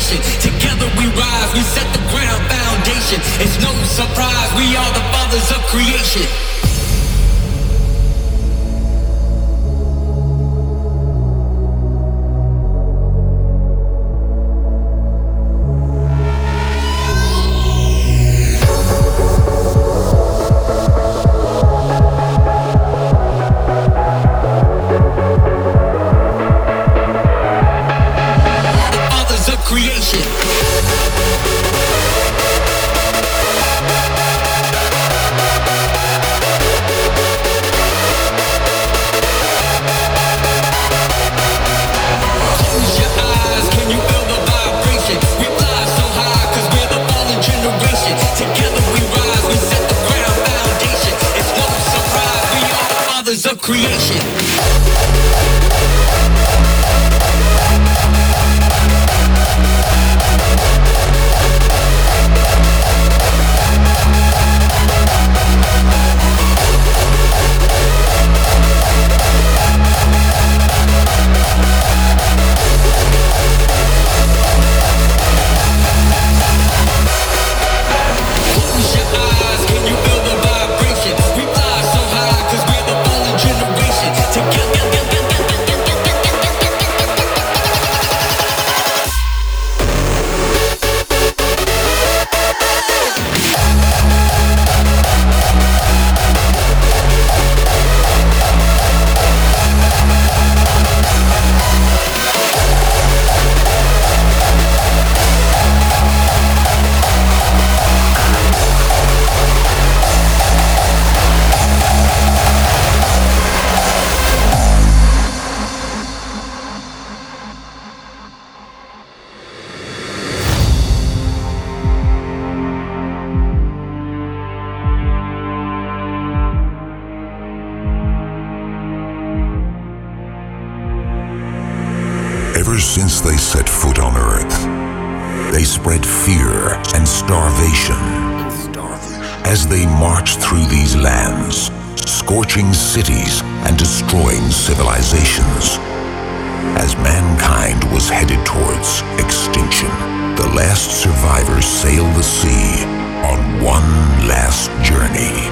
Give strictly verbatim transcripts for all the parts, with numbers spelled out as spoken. station. Together we rise, we set the ground foundation. It's no surprise, we are the fathers of creation. Since they set foot on Earth, they spread fear and starvation as they marched through these lands, scorching cities and destroying civilizations. As mankind was headed towards extinction, the last survivors sailed the sea on one last journey.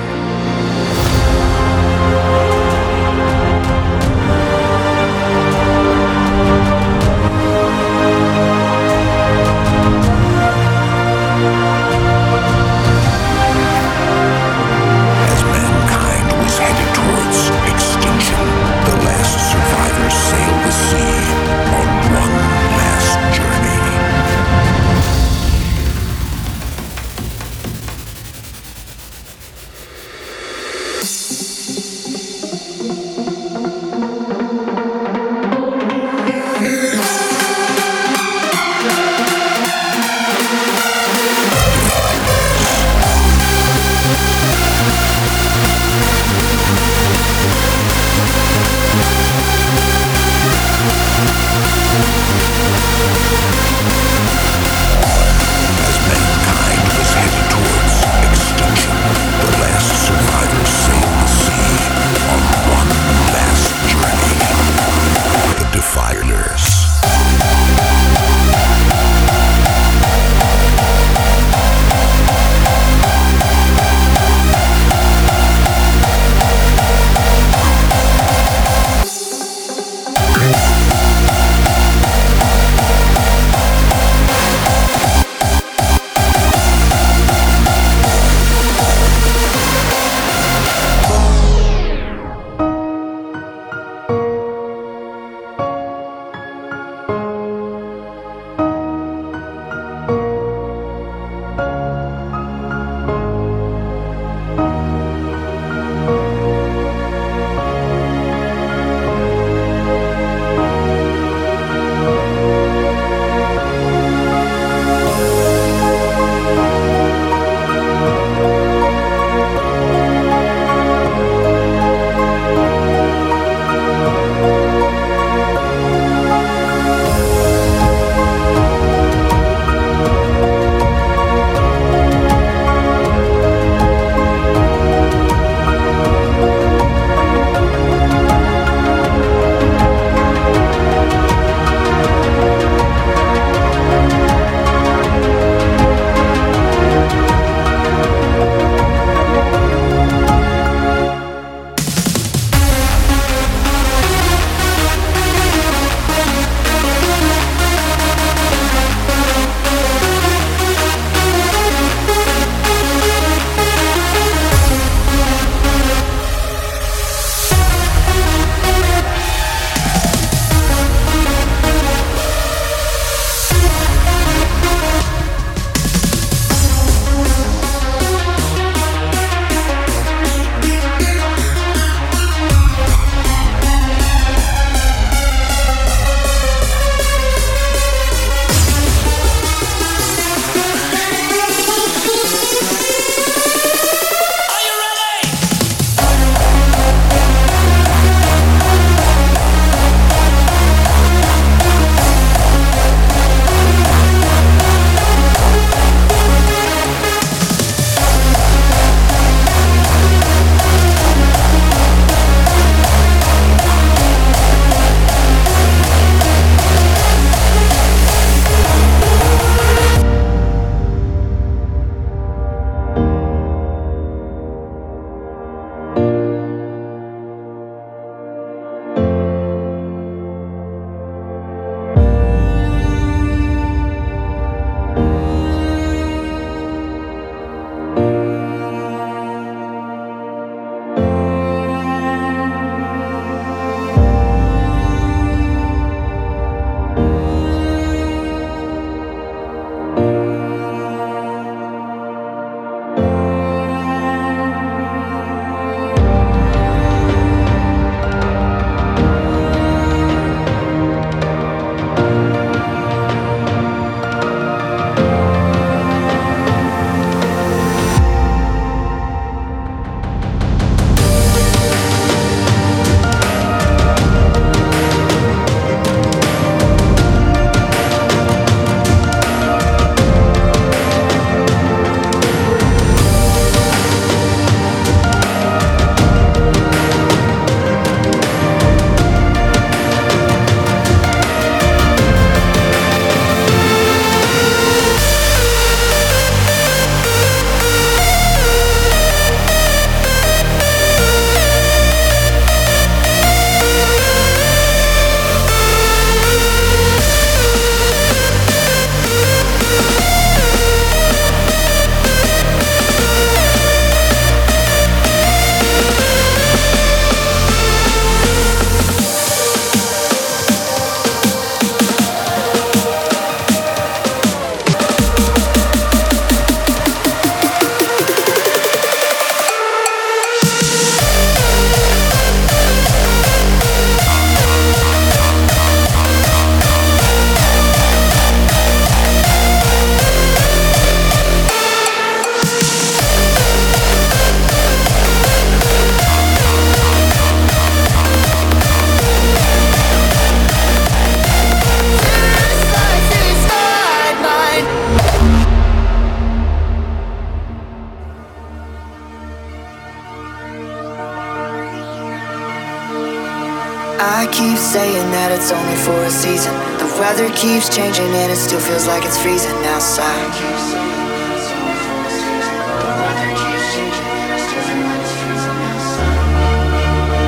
I keep saying that it's only for a season. The weather keeps changing and it still feels like it's freezing outside.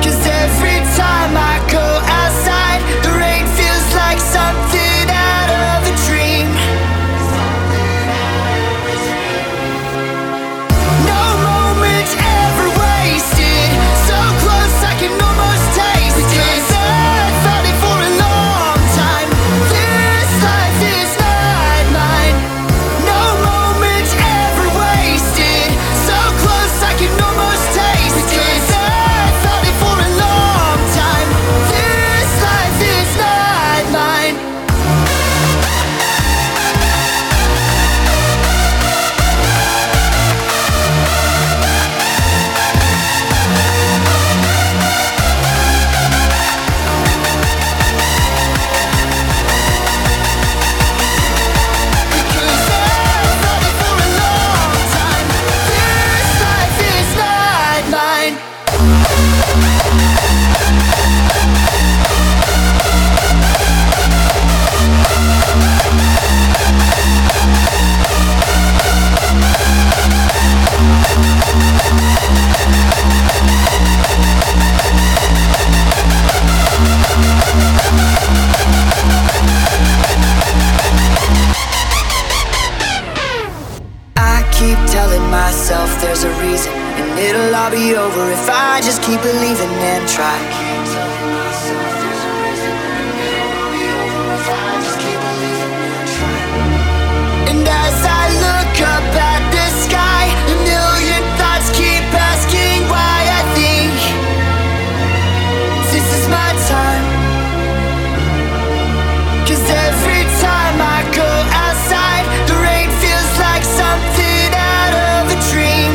Cause every time I go outside, the rain feels like something out of a dream. No moment ever wasted, so close I can almost taste it. There's a reason, and it'll all be over if I just keep believing and try. I keep telling myself there's a reason, and it'll all be over if I just keep believing and try. And as I look up at the sky, a million thoughts keep asking why I think this is my time. Cause every time I go outside, the rain feels like something out of a dream.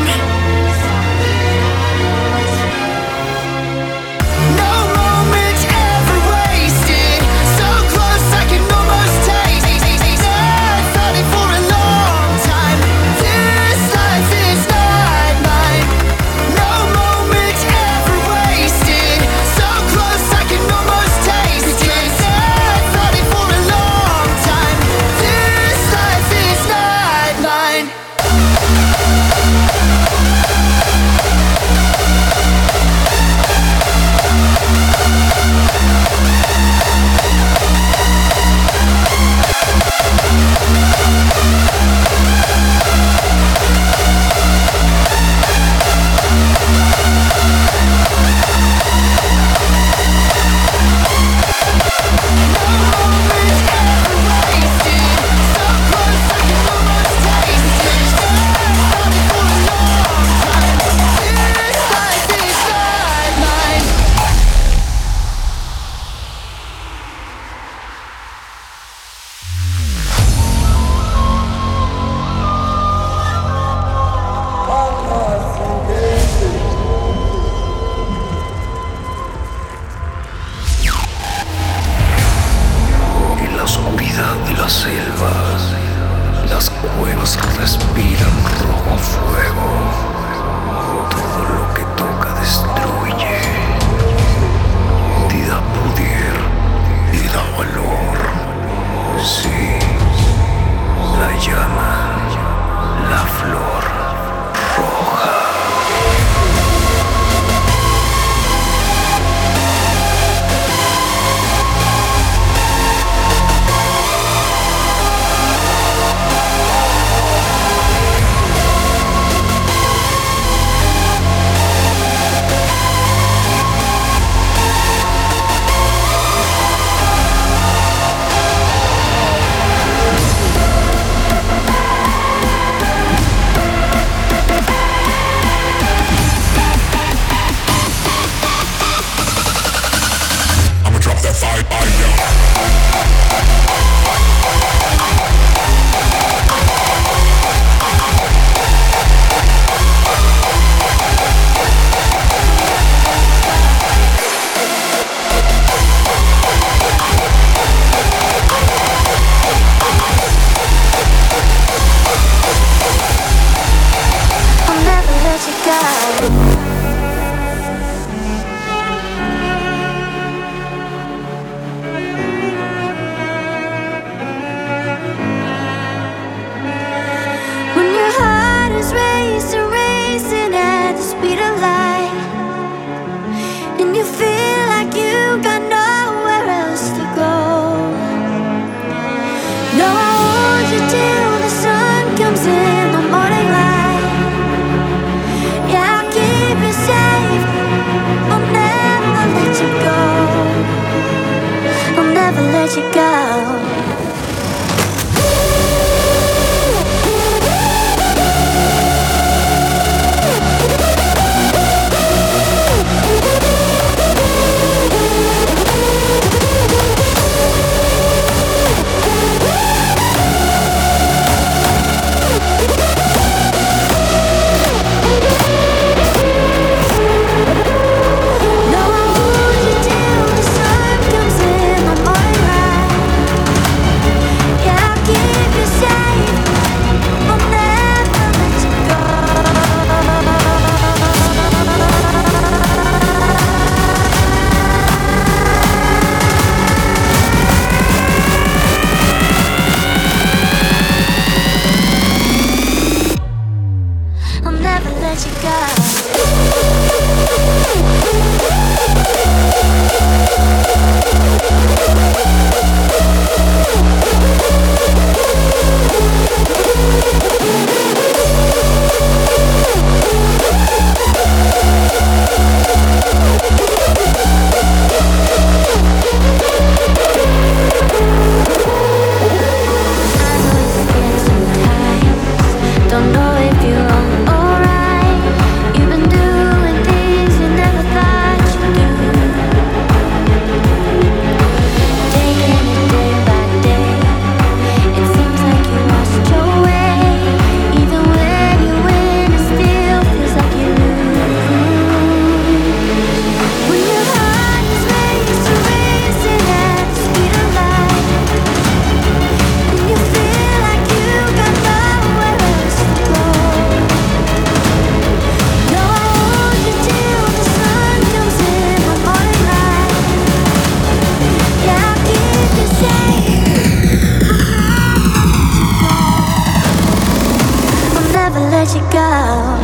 never let you go.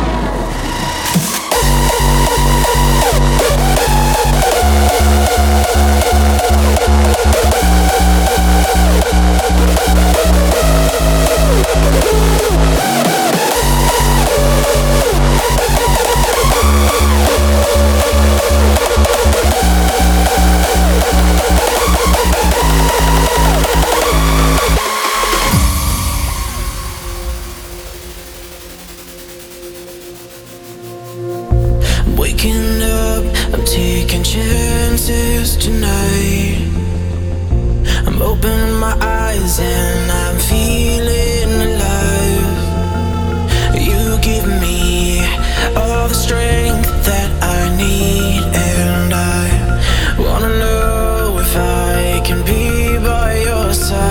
Waking up, I'm taking chances tonight. I'm opening my eyes and I'm feeling alive. You give me all the strength that I need, and I wanna know if I can be by your side.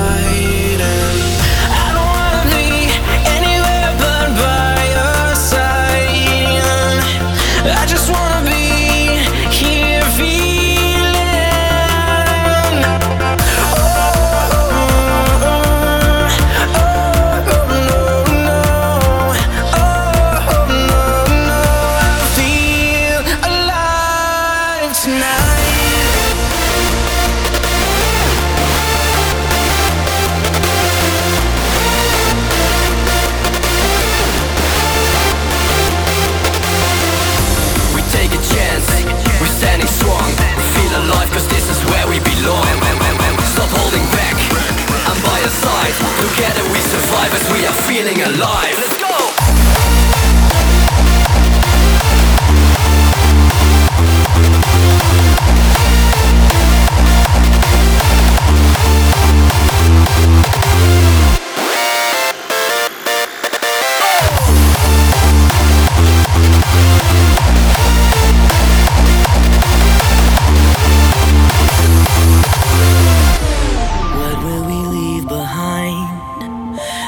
Together we survive as we are feeling alive. Let's go!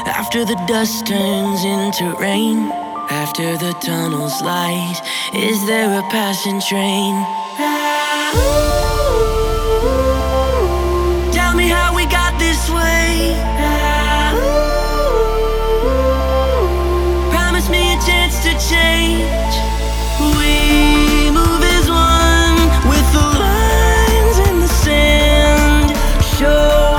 After the dust turns into rain, after the tunnel's light, is there a passing train? Ooh, tell me how we got this way. Ooh, promise me a chance to change. We move as one with the lines in the sand. Show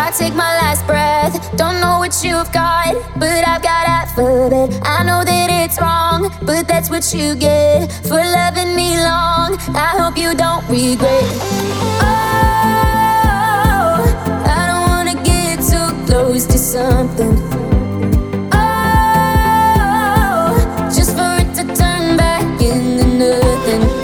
I take my last breath, don't know what you've got, but I've got out for it. I know that it's wrong, but that's what you get for loving me long. I hope you don't regret. Oh, I don't wanna get too close to something. Oh, just for it to turn back into nothing.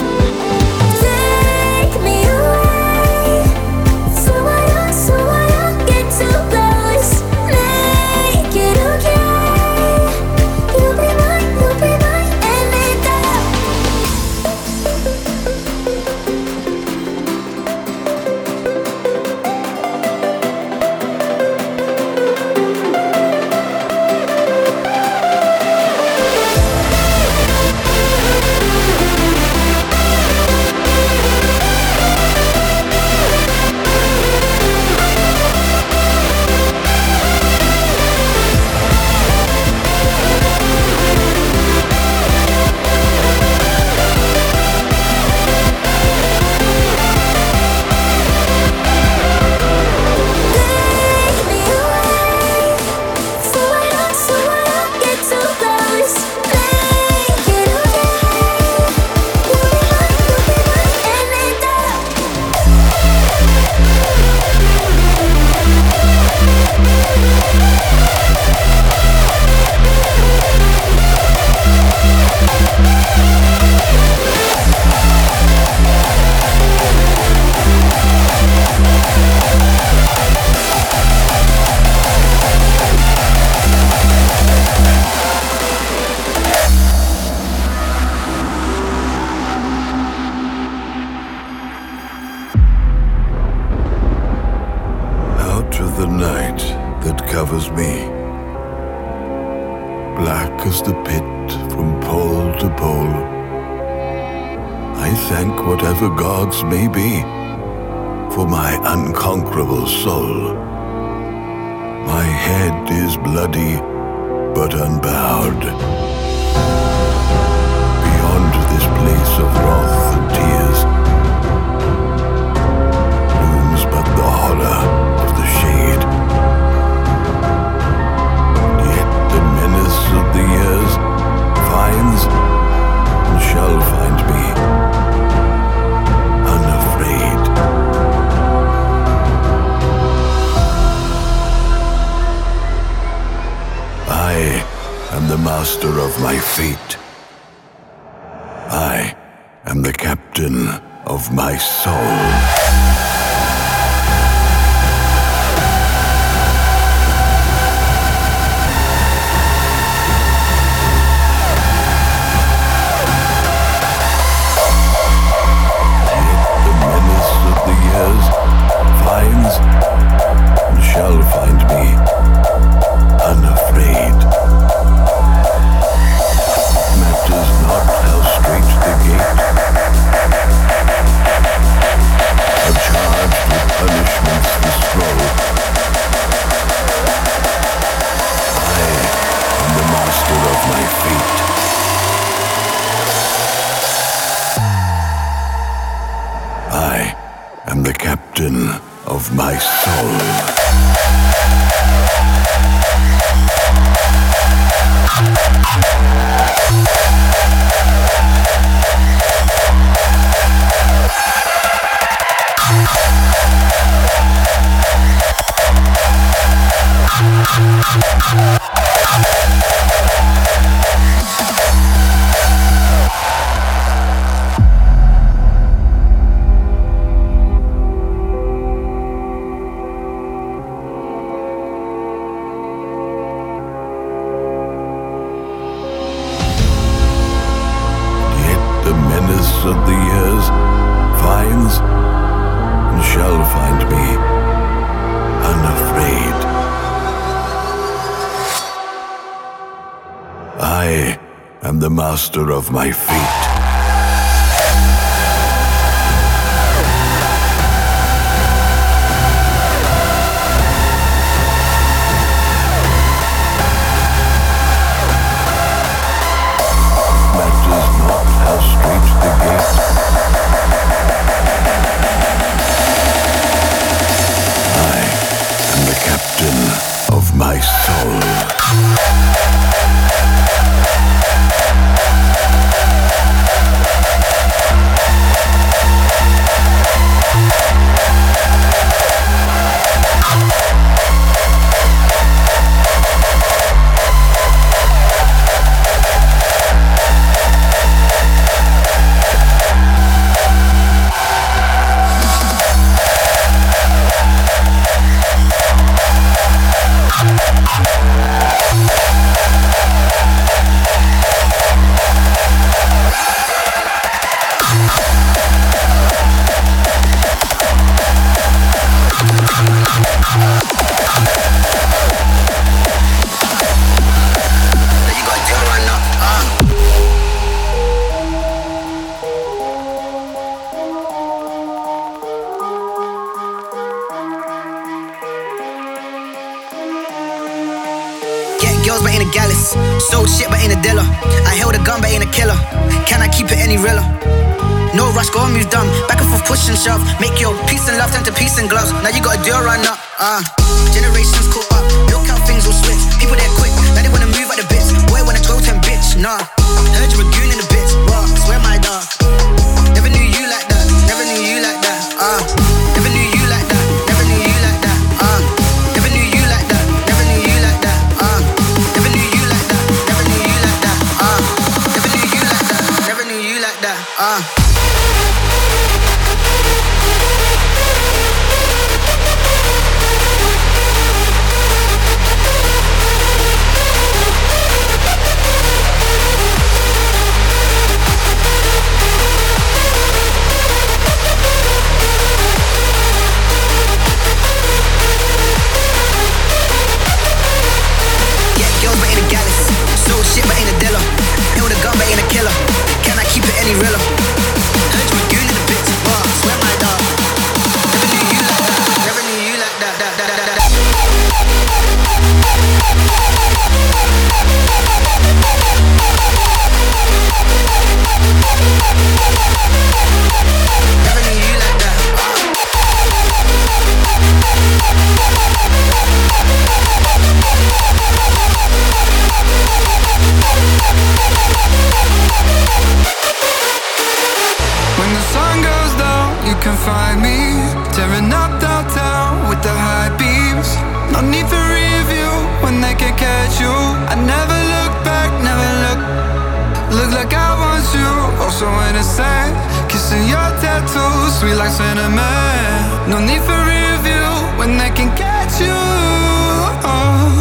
black as the pit from pole to pole. I thank whatever gods may be for my unconquerable soul. My head is bloody but unbowed. Beyond this place of wrath and tears looms but the horror of the shade. Yet the menace of the years finds and shall find me unafraid. I am the master of my fate. I am the captain of my soul. Master of my fate. Sold shit but ain't a dealer. I held a gun but ain't a killer. Can I keep it any realer? No rush, go and move dumb. Back and forth, push and shove. Make your peace and love turn to peace and gloves. Now you got a deal run up. Uh. Generations caught up. Look how things will switch. People they're quick. Now they wanna move like the bitch. Boy when I twelve ten bitch. Nah. Heard you're a goon in the bitch. What? Swear my dog. Never knew you like that. Never knew you like that. Uh. by me, tearing up downtown with the high beams. No need for review when they can catch you. I never look back, never look. Look like I want you, oh so innocent. Kissing your tattoos, sweet like cinnamon. No need for review when they can catch you. Oh.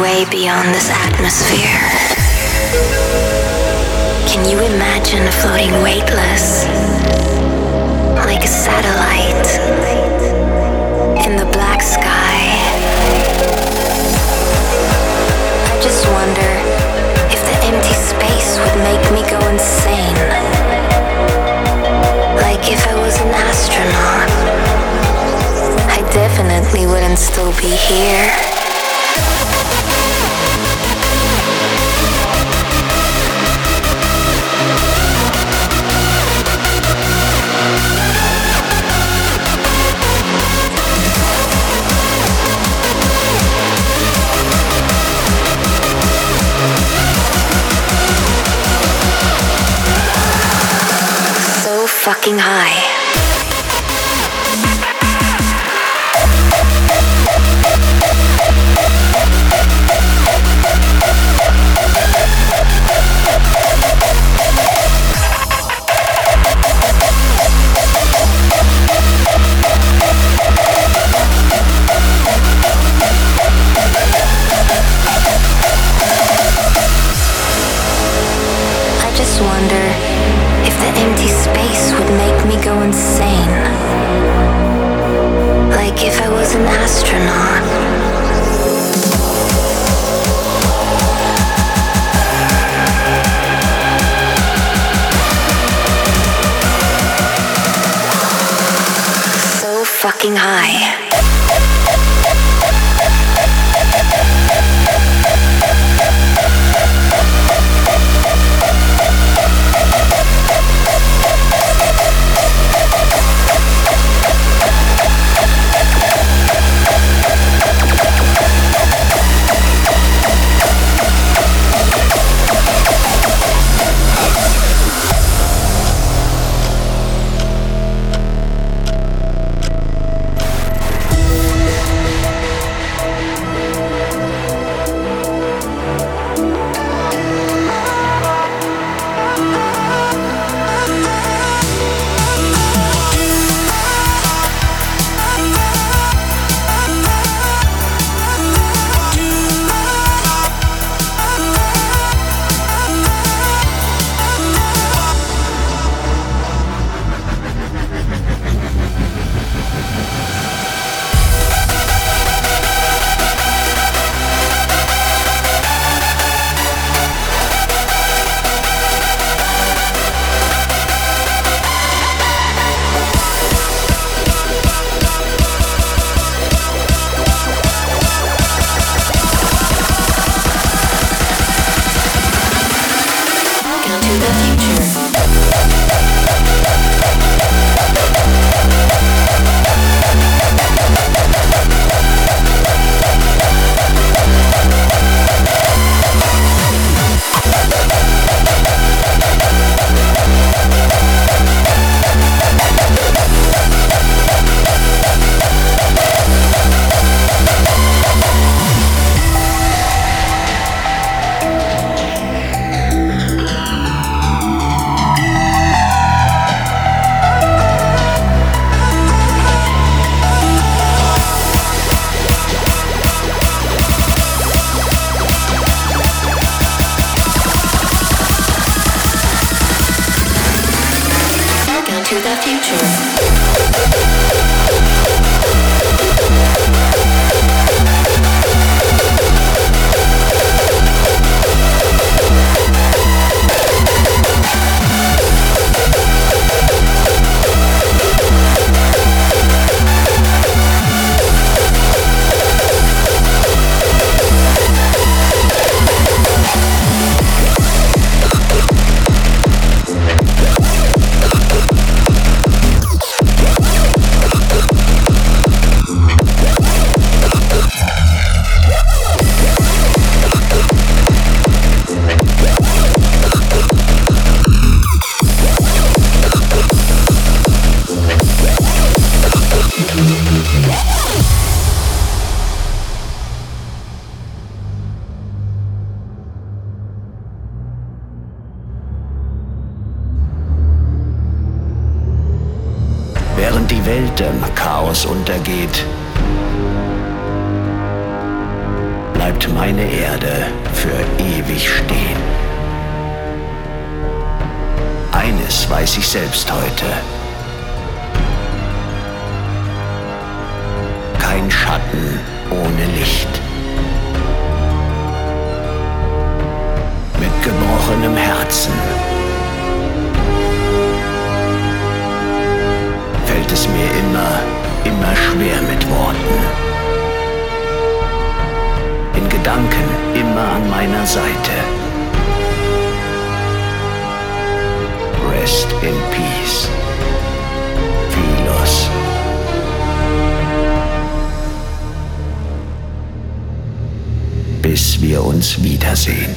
Way beyond this atmosphere. Can you imagine floating weightless like a satellite in the black sky? I just wonder if the empty space would make me go insane. Like if I was an astronaut, I definitely wouldn't still be here. Fucking high. I just wonder if the empty space would make me go insane. Like if I was an astronaut. So fucking high. the future. Während die Welt im Chaos untergeht, bleibt meine Erde für ewig stehen. Eines weiß ich selbst heute: Kein Schatten ohne Licht. Mit gebrochenem Herzen fällt es mir immer, immer schwer mit Worten. In Gedanken immer an meiner Seite. Rest in peace, Philos. Bis wir uns wiedersehen.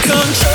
Control.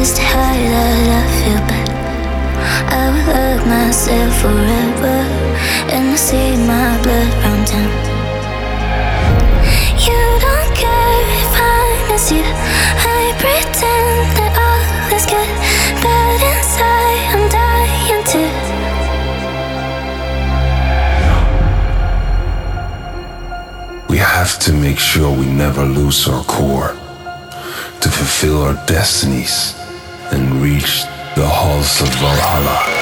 just hide that I feel bad. I will hurt myself forever, and I see my blood run down. You don't care if I miss you. I pretend that all is good, but inside I'm dying too. We have to make sure we never lose our core, to fulfill our destinies and reach the halls of Valhalla.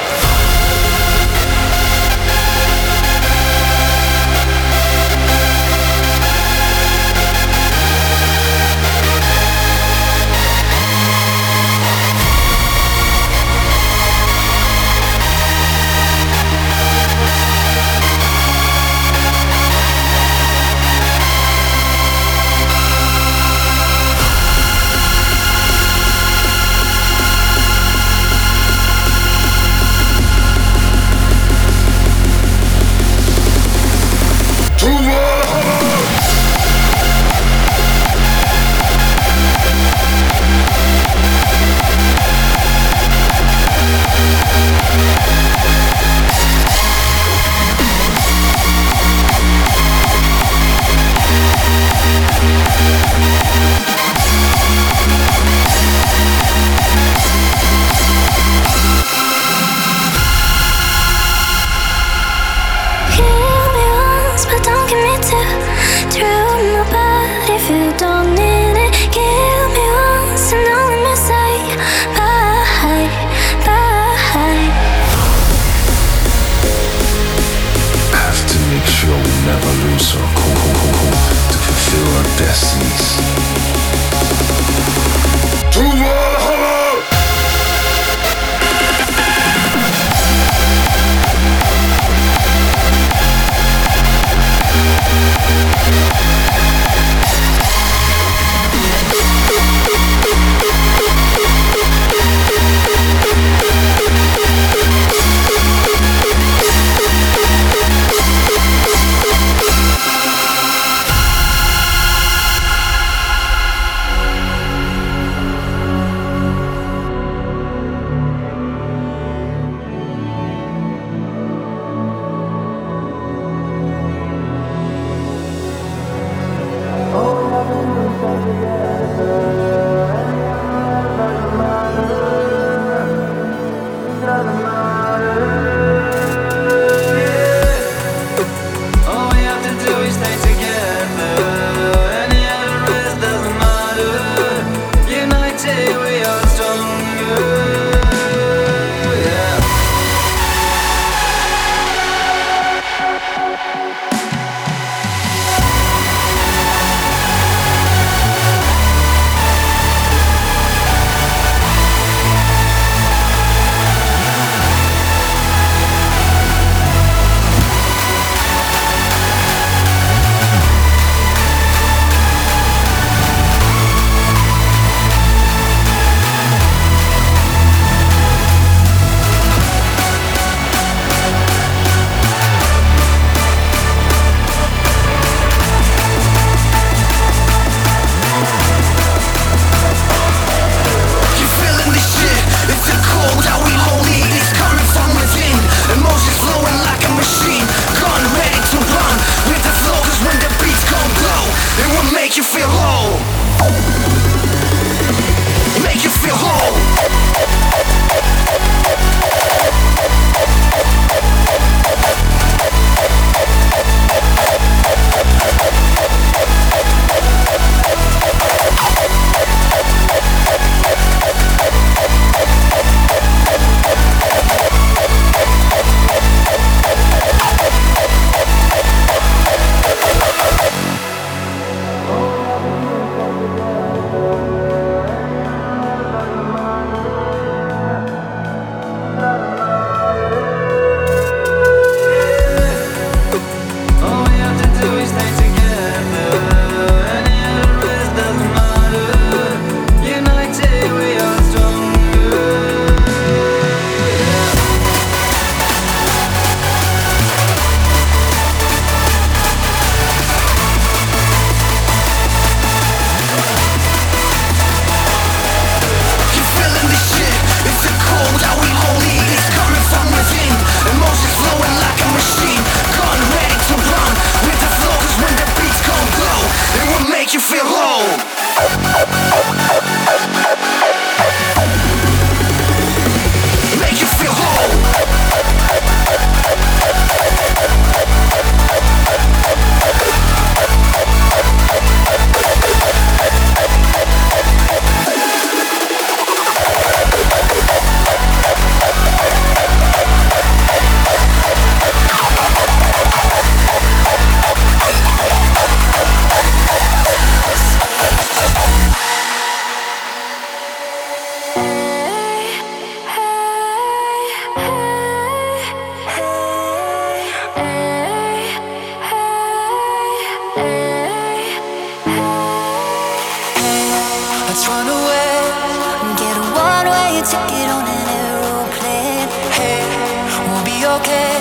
okay.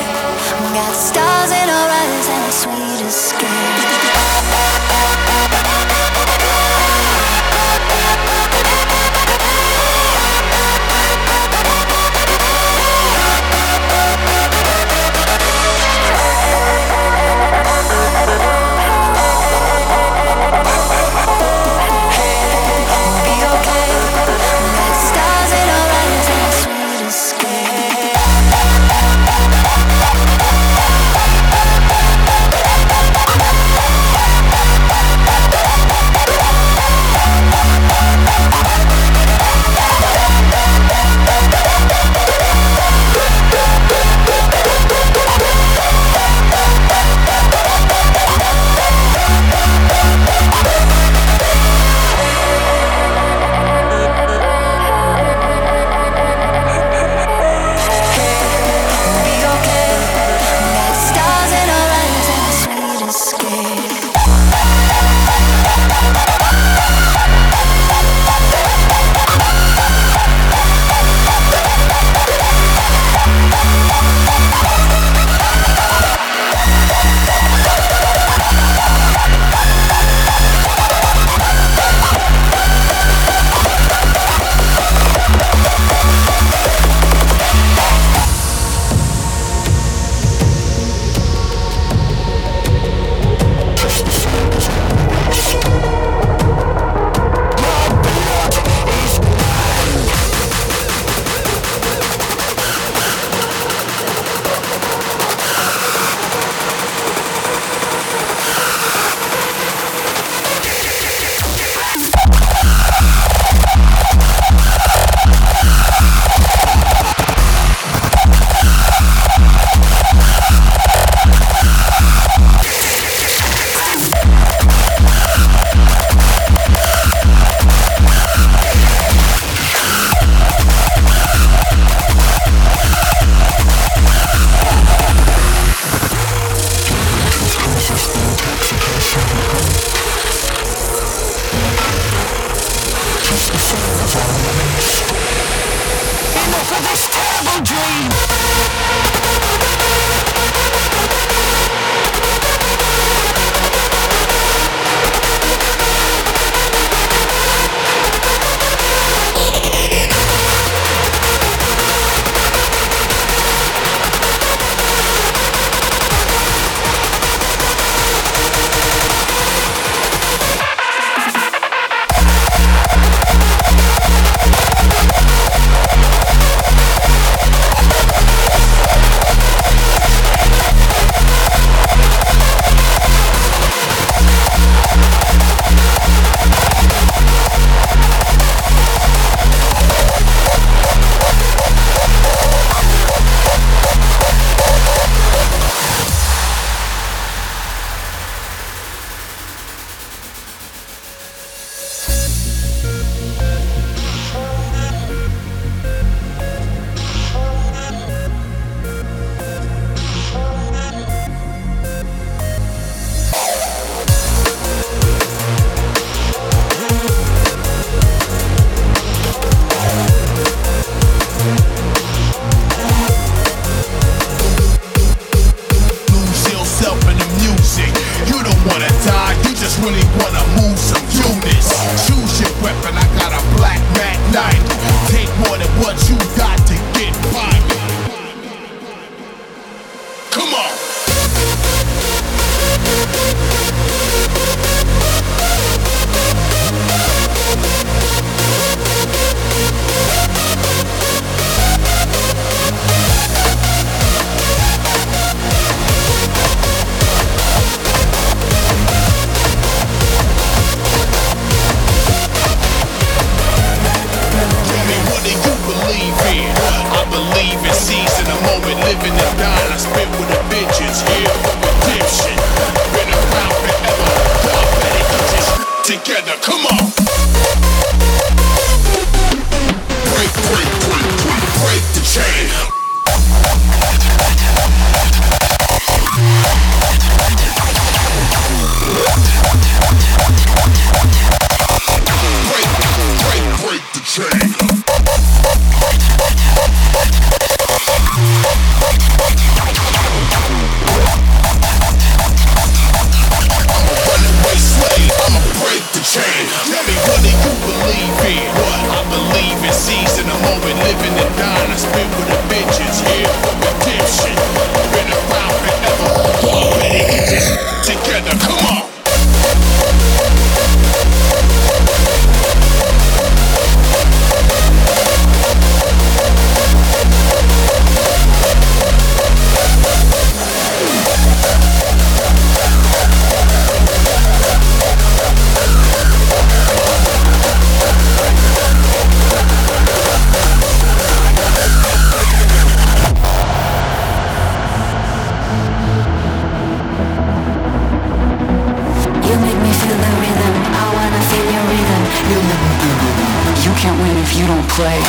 Got stars in our eyes and the sweetest What? play.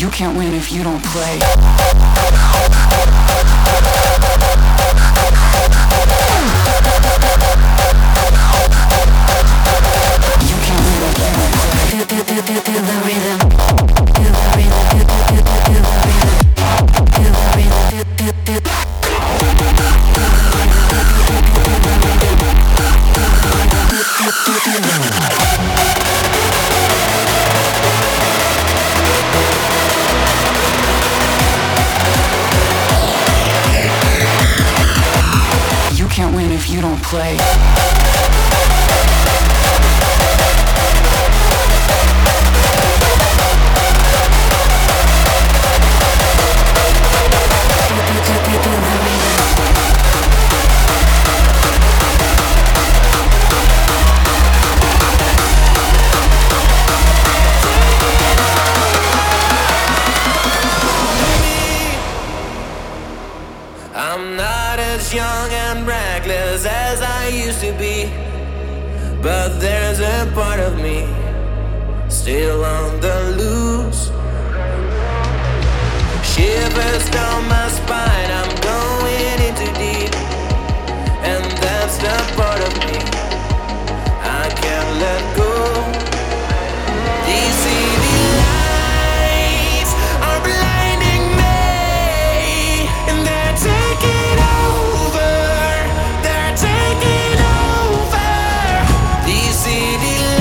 You can't win if you don't play. You can't win if you don't play. Do, do, do, do, do the rhythm. Do the rhythm. Do, do, do, do the rhythm. Do the rhythm. Do, do, do. You can't win if you don't play. Young and reckless as I used to be, but there's a part of me still on the loose. Shivers down my spine, I'm going into deep, and that's the part of me I can't let go. These city lights are blinding me, and they're taking over. Take it over.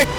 We got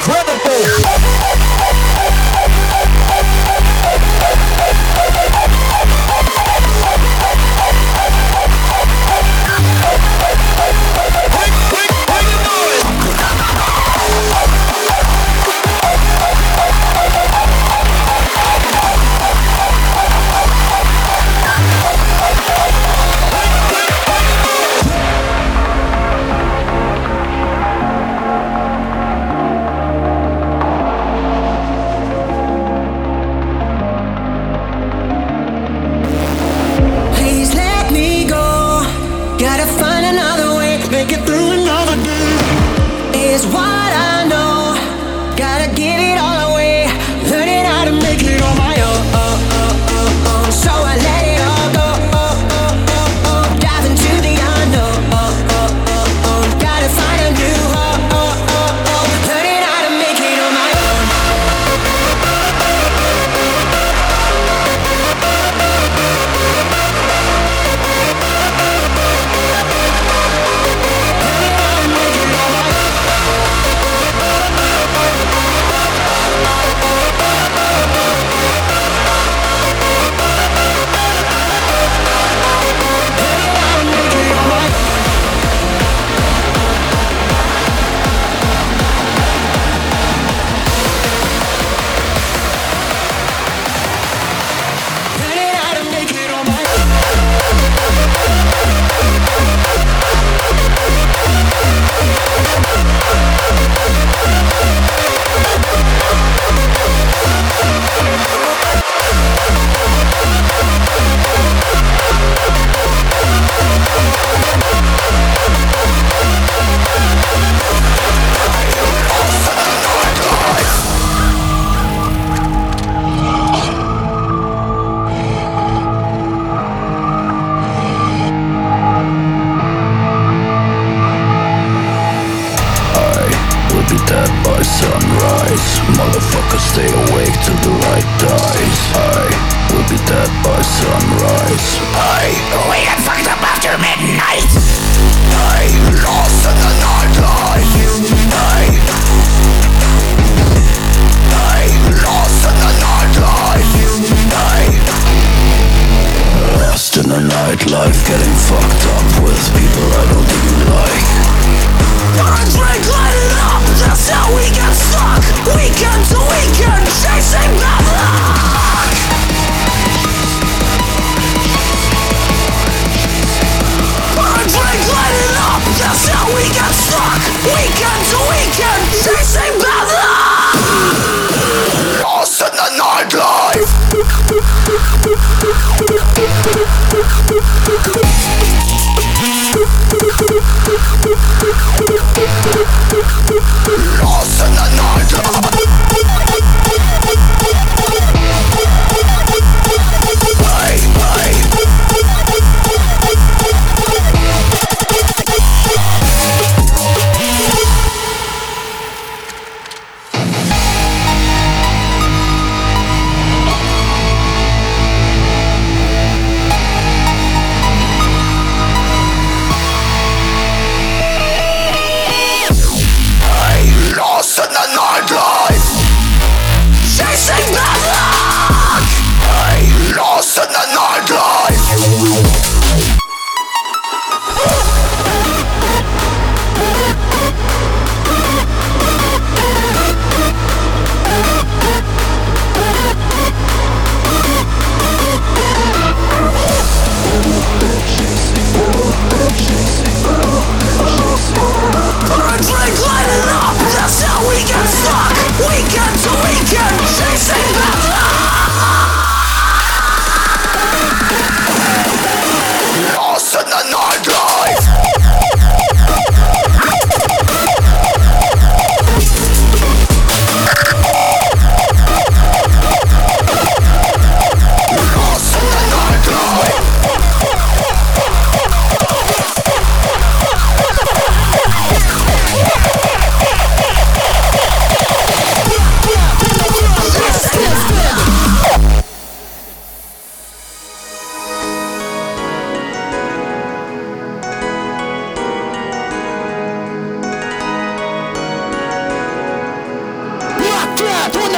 stuck! We got to, we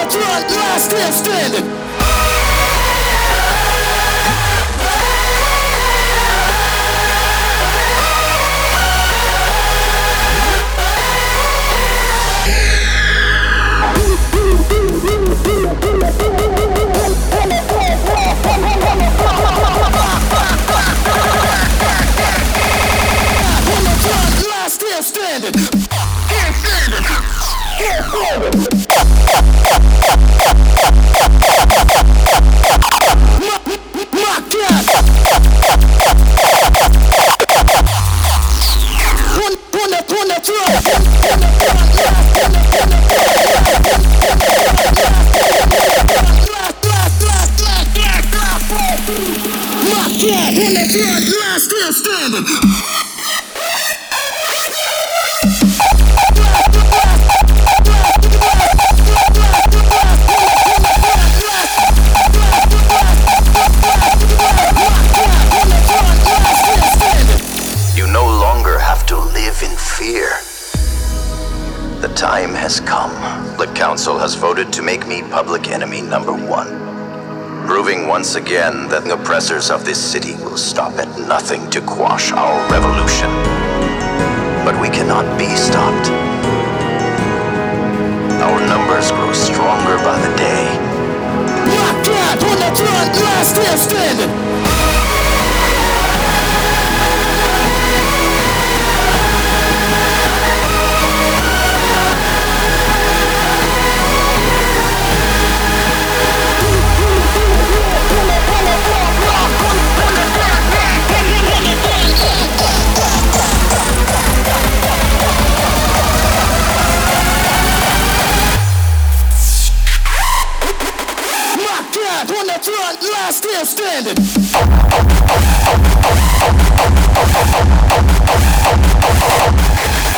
That's right, last man standing. Has voted to make me public enemy number one, proving once again that the oppressors of this city will stop at nothing to quash our revolution. But we cannot be stopped. Our numbers grow stronger by the day. Locked up on the front, last man standing. Still standing.